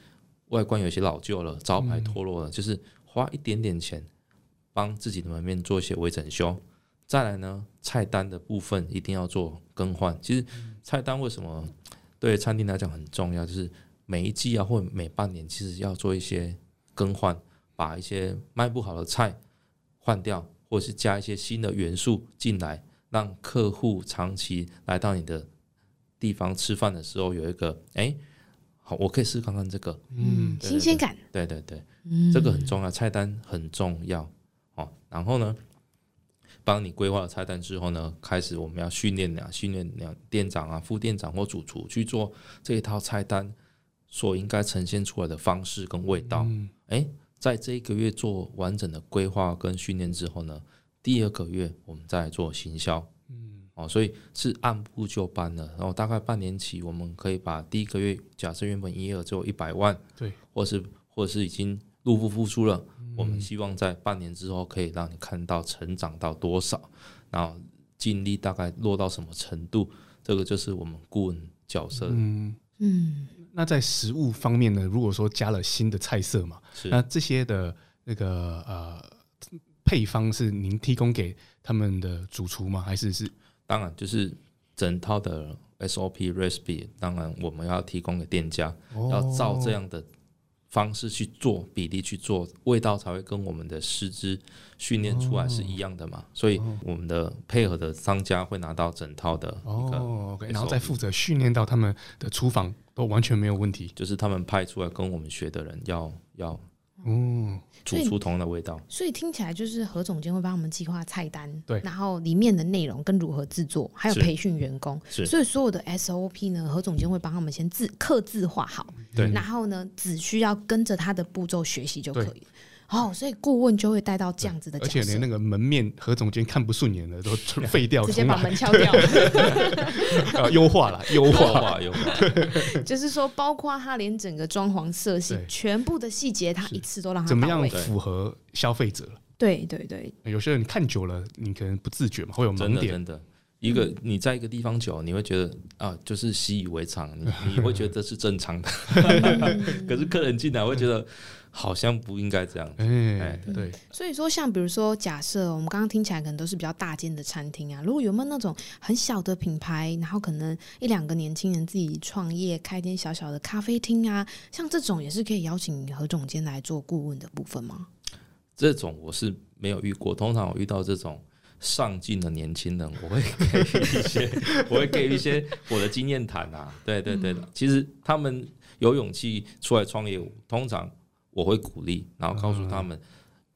外观有些老旧了，招牌脱落了，就是花一点点钱帮自己的门面做一些微整修。再来呢，菜单的部分一定要做更换。其实菜单为什么对餐厅来讲很重要，就是每一季啊或每半年其实要做一些更换，把一些卖不好的菜换掉，或者是加一些新的元素进来，让客户长期来到你的地方吃饭的时候有一个好，我可以试看看这个，对对对，新鲜感，对，这个很重要，菜单很重要哦。然后呢，帮你规划了菜单之后呢，开始我们要训练店长啊、副店长或主厨去做这一套菜单所应该呈现出来的方式跟味道。在这一个月做完整的规划跟训练之后呢，第二个月我们再来做行销，所以是按部就班的。然后大概半年期，我们可以把第一个月，假设原本营业额只有100万，对，或是已经入不敷出了，我们希望在半年之后可以让你看到成长到多少，然后净利大概落到什么程度，这个就是我们顾问角色。那在食物方面呢，如果说加了新的菜色嘛，那这些的那个配方是您提供给他们的主厨吗？还是当然就是整套的 SOP recipe 当然我们要提供给店家、哦、要照这样的方式去做，比例去做，味道才会跟我们的师资训练出来是一样的嘛、哦、所以我们的配合的商家会拿到整套的一个、哦 okay, 然后再负责训练到他们的厨房都完全没有问题，就是他们派出来跟我们学的人要煮出同样的味道。所以听起来就是何总监会帮我们计划菜单，对，然后里面的内容跟如何制作，还有培训员工，所以所有的 SOP 呢，何总监会帮他们先客制化好，对，然后呢只需要跟着他的步骤学习就可以。哦，所以顾问就会带到这样子的角色，而且连那个门面何总监看不顺眼的都废掉，直接把门敲掉了。优化啦，优化。就是说，包括他连整个装潢色系全部的细节，他一次都让他到位，怎么样符合消费者？对对对，有些人看久了，你可能不自觉嘛，会有盲点。真的一个你在一个地方久，你会觉得啊，就是习以为常，你会觉得是正常的。可是客人进来会觉得好像不应该这样子、对。所以说像比如说假设我们刚刚听起来可能都是比较大间的餐厅啊，如果有没有那种很小的品牌，然后可能一两个年轻人自己创业开一间小小的咖啡厅啊，像这种也是可以邀请何总监来做顾问的部分吗？这种我是没有遇过，通常我遇到这种上进的年轻人，我会给一些我的经验谈啊，对对对的、嗯、其实他们有勇气出来创业，通常我会鼓励，然后告诉他们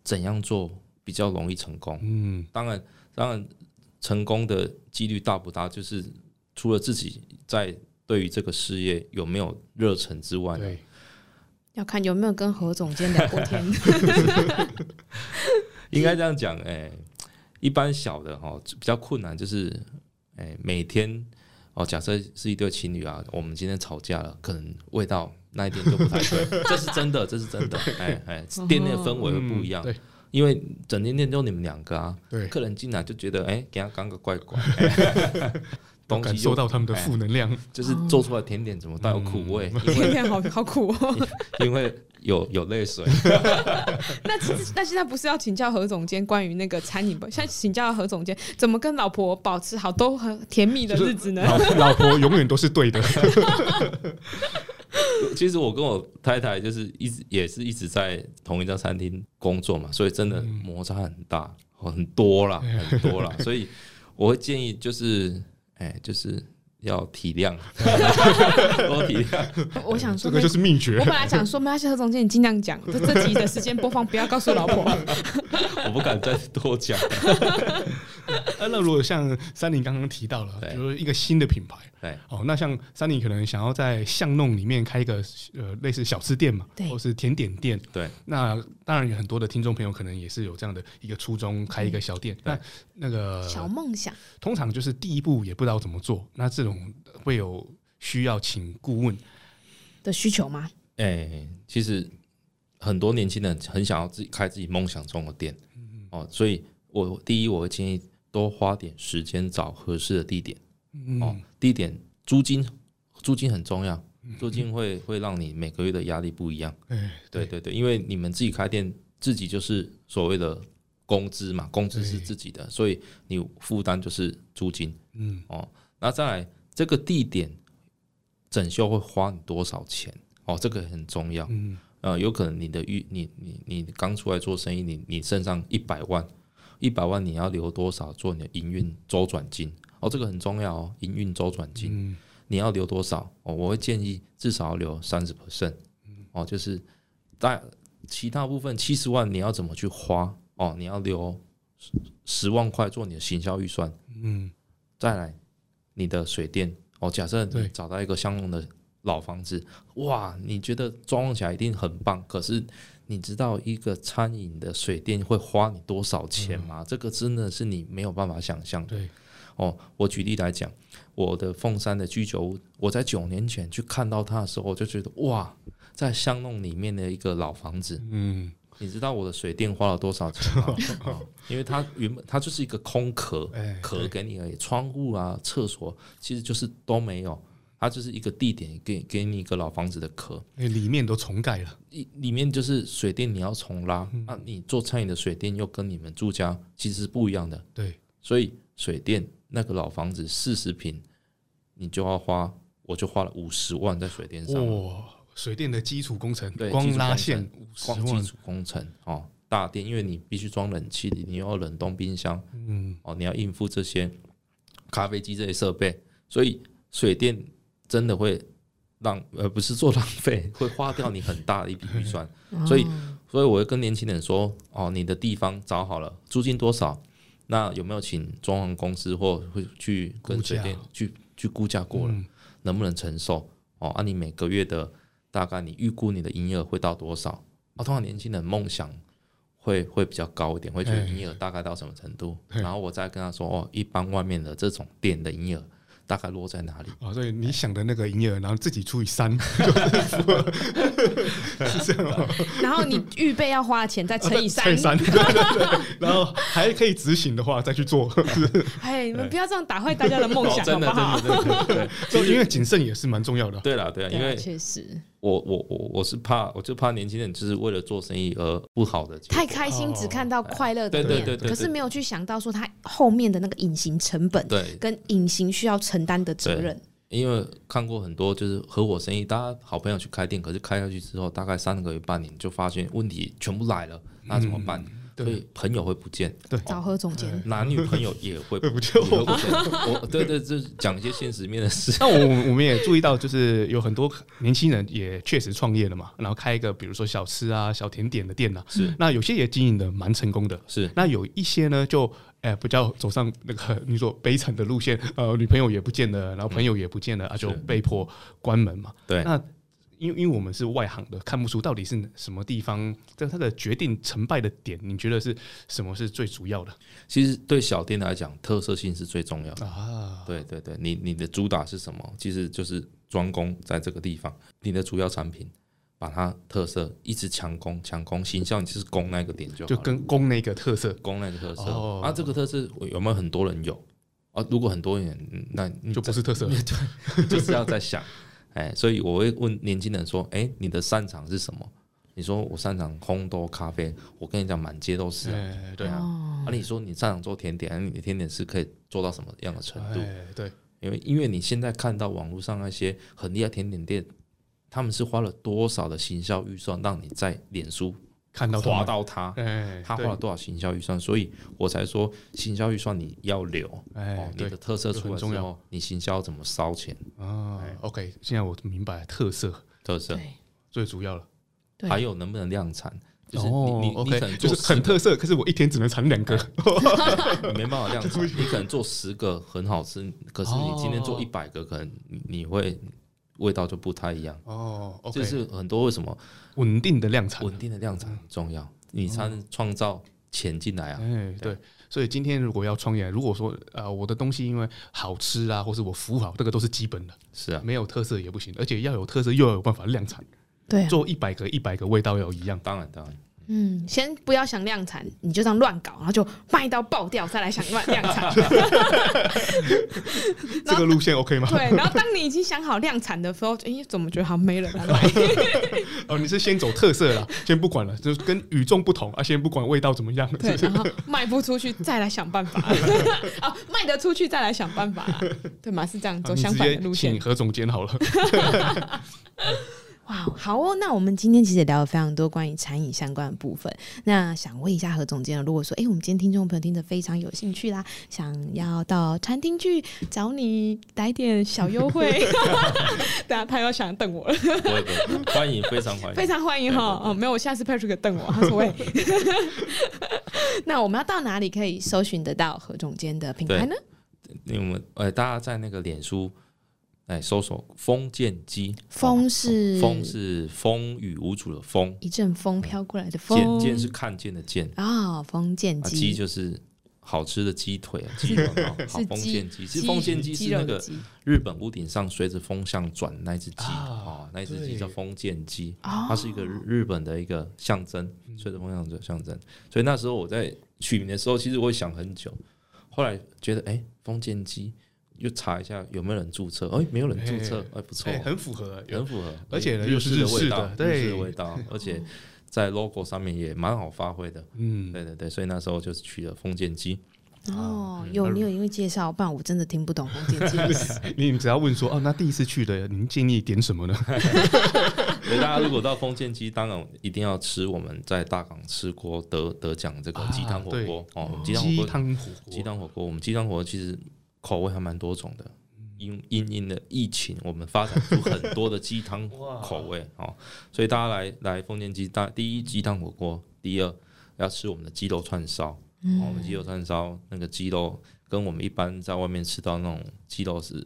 怎样做比较容易成功。嗯，当然成功的几率大不大，就是除了自己在对于这个事业有没有热忱之外，对，要看有没有跟何总监聊过天。应该这样讲，一般小的比较困难，就是每天假设是一对情侣啊，我们今天吵架了，可能味道那一天就不太对，这是真的。店内氛围会不一样，因为整天店就你们两个啊，客人进来就觉得给他刚个怪怪，感受到他们的负能量，就是做出来甜点怎么带有苦味，甜点好苦哦，因为有泪水。那现在不是要请教何总监关于那个餐饮，现在请教何总监怎么跟老婆保持好都很甜蜜的日子呢？老婆永远都是对的。其实我跟我太太就是也是一直在同一家餐厅工作嘛，所以真的摩擦很大，很多啦。所以我会建议就是就是要体谅，多体谅。我想说这个就是秘诀。我本来想说没关系，何总监你尽量讲，这集的时间播放不要告诉老婆。我不敢再多讲。那如果像Sunny刚刚提到了，比如一个新的品牌，对哦，那像Sunny可能想要在巷弄里面开一个类似小吃店嘛，或是甜点店，对。那当然有很多的听众朋友可能也是有这样的一个初衷，开一个小店，那个小梦想，通常就是第一步也不知道怎么做，那这种会有需要请顾问的需求吗？其实很多年轻人很想要自己开自己梦想中的店，所以我第一会建议多花点时间找合适的地点。地点租金很重要，租金会让你每个月的压力不一样。对对对，因为你们自己开店，自己就是所谓的工资嘛，工资是自己的，所以你负担就是租金。那再来这个地点整修会花你多少钱？这个很重要。有可能你刚出来做生意，你身上100万。100万你要留多少做你的营运周转金？这个很重要哦，营运周转金、你要留多少？我会建议至少要留 30%，就是在其他部分70万你要怎么去花？你要留10万块做你的行销预算。再来你的水电，假设你找到一个相同的老房子，哇，你觉得装起来一定很棒，可是你知道一个餐饮的水电会花你多少钱吗？这个真的是你没有办法想象的。我举例来讲，我的凤山的居酒屋，我在9年前去看到它的时候，我就觉得哇，在巷弄里面的一个老房子，你知道我的水电花了多少钱吗？因为它原本它就是一个空壳给你而已，窗户啊、厕所其实就是都没有。它就是一个地点，给你一个老房子的壳，里面都重盖了，里面就是水电你要重拉，你做餐饮的水电又跟你们住家其实是不一样的，对，所以水电那个老房子40坪，你就要花，我就花了50万在水电上。哦，水电的基础工程，光拉线50万，光基础工程哦。大电，因为你必须装冷气，你要冷冻冰箱，嗯，哦，你要应付这些咖啡机这些设备，所以水电真的会让不是做浪费，会花掉你很大的一笔预算。所以我会跟年轻人说，哦，你的地方找好了，租金多少，那有没有请装潢公司或会去跟水电去估价过了，嗯，能不能承受？哦，啊，你每个月的大概你预估你的营业额会到多少？啊，通常年轻人梦想会比较高一点，会觉得营业额大概到什么程度，欸，然后我再跟他说，哦，一般外面的这种店的营业额大概落在哪里，哦，所以你想的那个营业额，然后自己除以3是这样，哦，然后你预备要花钱再乘以3，对对对，然后还可以执行的话再去做。哎，你们不要这样打坏大家的梦想好不好，哦，真的所以因为谨慎也是蛮重要的，对啦对啦，因为确实我是怕，我就怕年轻人就是为了做生意而不好的，太开心只看到快乐的面，哦，对，可是没有去想到说他后面的那个隐形成本跟隐形需要承担的责任。因为看过很多就是合伙生意，大家好朋友去开店，可是开下去之后大概3个月半年就发现问题全部来了，那怎么办，嗯，所以朋友会不见，对，哦，找何总监，男女朋友也会不见。对，就讲一些现实面的事。那我们也注意到，就是有很多年轻人也确实创业了嘛，然后开一个比如说小吃啊、小甜点的店啊，是。那有些也经营的蛮成功的，是。那有一些呢，就比较走上那个你说悲惨的路线，女朋友也不见了，然后朋友也不见了，啊，就被迫关门嘛。对。那因为我们是外行的，看不出到底是什么地方，但它的决定成败的点，你觉得是什么是最主要的？其实对小店来讲，特色性是最重要的，啊，对对对，你的主打是什么？其实就是专攻在这个地方，你的主要产品把它特色一直强攻，行销你就是攻那个点就好了，就跟攻那个特色，哦，啊，这个特色有没有很多人有啊？如果很多人，那就不是特色了，就是要再想。哎，所以我会问年轻人说，哎，你的擅长是什么？你说我擅长烘豆咖啡，我跟你讲满街都是，啊，哎，对啊，哦，啊，你说你擅长做甜点，你的甜点是可以做到什么样的程度，哎，对，因为你现在看到网络上那些很厉害甜点店，他们是花了多少的行销预算让你在脸书看到滑到他，哎，他花了多少行销预算，所以我才说行销预算你要留，哎哦，你的特色出来之后，你行销怎么烧钱，啊哎，OK， 现在我明白了，特色最主要了，还有能不能量产，就是你可能做就是很特色，可是我一天只能产2个，你没办法量产，你可能做10个很好吃，可是你今天做100个，可能你会味道就不太一样，哦，okay，这是很多为什么稳定的量产很重要，你才能创造钱进来啊，嗯，对，所以今天如果要创业，如果说我的东西因为好吃啊，或是我服务好，这个都是基本的，是啊，没有特色也不行，而且要有特色又要有办法量产，对，啊，做100个味道要一样，当然。嗯，先不要想量产，你就这样乱搞，然后就卖到爆掉，再来想量产。这个路线 OK 吗？对，然后当你已经想好量产的时候，哎，怎么觉得好像没人来？哦，你是先走特色啦，先不管了，就跟与众不同啊，先不管味道怎么样。对，然后卖不出去再来想办法，啊，卖得出去再来想办法，对嘛？是这样走相反的路线。你直接请何总监好了。哇，好哦，那我们今天其实聊了非常多关于餐饮相关的部分，那想问一下何总监，如果说我们今天听众朋友听得非常有兴趣啦，想要到餐厅去找你来点小优惠，等下他又想瞪我了，对，欢迎，非常欢迎哈，哦，没有，我下次 Patrick 瞪我，他说喂，那我们要到哪里可以搜寻得到何总监的品牌呢？因为我们大家在那个脸书搜索风建机，风是风雨无阻的风，一阵风飘过来的风，建是看见的见，哦，风建机，鸡就是好吃的鸡腿，鸡腿好，风建机，其实风建机是那个日本屋顶上随着风向转那只鸡，哦，那只鸡叫风建机，哦，它是一个日本的一个象征，随着风向的象征，所以那时候我在取名的时候，其实我想很久，后来觉得风建机。就查一下有没有人注册，没有人注册，不错，很符合，而且又是日式的味道，而且在 logo 上面也蛮好发挥的，嗯，对对对，所以那时候就是取了风建机，哦，你有因为介绍，不然我真的听不懂红点介绍。你只要问说，哦，那第一次去的，您建议点什么呢？大家如果到丰建鸡，当然一定要吃我们在大港吃过得奖这个鸡汤火锅哦，鸡汤火锅，我们鸡汤火锅其实口味还蛮多种的。因的疫情，我们发展出很多的鸡汤口味、哦、所以大家来丰建鸡，第一鸡汤火锅，第二要吃我们的鸡肉串烧。哦、我们鸡肉串烧那个鸡肉跟我们一般在外面吃到那种鸡肉是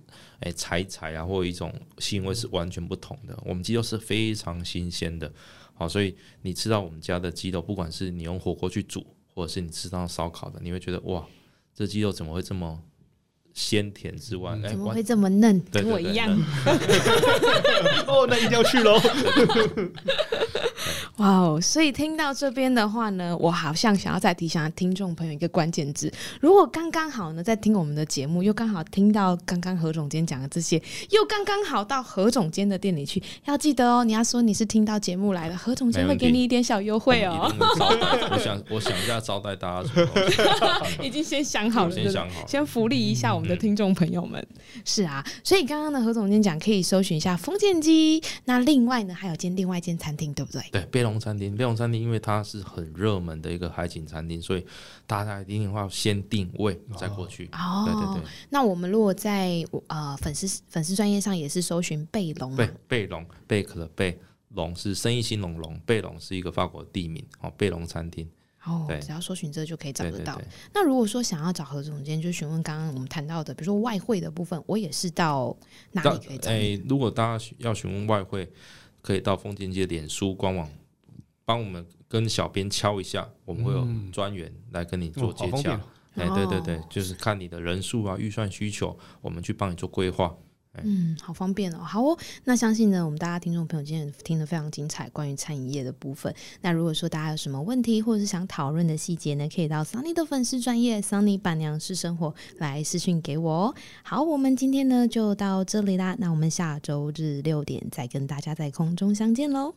柴柴啊，或一种腥味是完全不同的。我们鸡肉是非常新鲜的、哦、所以你吃到我们家的鸡肉，不管是你用火锅去煮，或者是你吃到烧烤的，你会觉得哇，这鸡肉怎么会这么鲜甜之外，怎么会这么嫩？对对对，跟我一样。哦，那一定要去咯。哇哦！所以听到这边的话呢，我好像想要再提醒听众朋友一个关键字：如果刚刚好呢，在听我们的节目，又刚好听到刚刚何总监讲的这些，又刚刚好到何总监的店里去，要记得哦，你要说你是听到节目来的，何总监会给你一点小优惠哦。我想一下招待大家什么东西，已经先想好了，先福利一下我们的听众朋友们。是啊，所以刚刚呢，何总监讲可以搜寻一下丰建鸡，那另外呢，还有另外一间餐厅，对不对？对，贝龙餐厅，因为它是很热门的一个海景餐厅，所以大家一定要先定位再过去。哦，对对对。那我们如果在粉丝专页上也是搜寻贝龙嘛，对，贝龙，贝壳的贝，龙是生意兴隆龙，贝龙是一个法国地名哦，贝龙餐厅。哦，只要搜寻这就可以找得到。对对对。那如果说想要找何总监，就询问刚刚我们谈到的，比如说外汇的部分，我也是到哪里可以找？如果大家要询问外汇，可以到丰建鸡脸书官网。帮我们跟小编敲一下，我们会有专员来跟你做接洽。对对对，就是看你的人数啊、预算需求，我们去帮你做规划。嗯，好方便哦。好哦，那相信呢，我们大家听众朋友今天听得非常精彩，关于餐饮业的部分。那如果说大家有什么问题，或者是想讨论的细节呢，可以到 Sonny 的粉丝专页 Sonny 板娘是生活来私讯给我哦。好，我们今天呢就到这里啦。那我们下周日6点再跟大家在空中相见喽。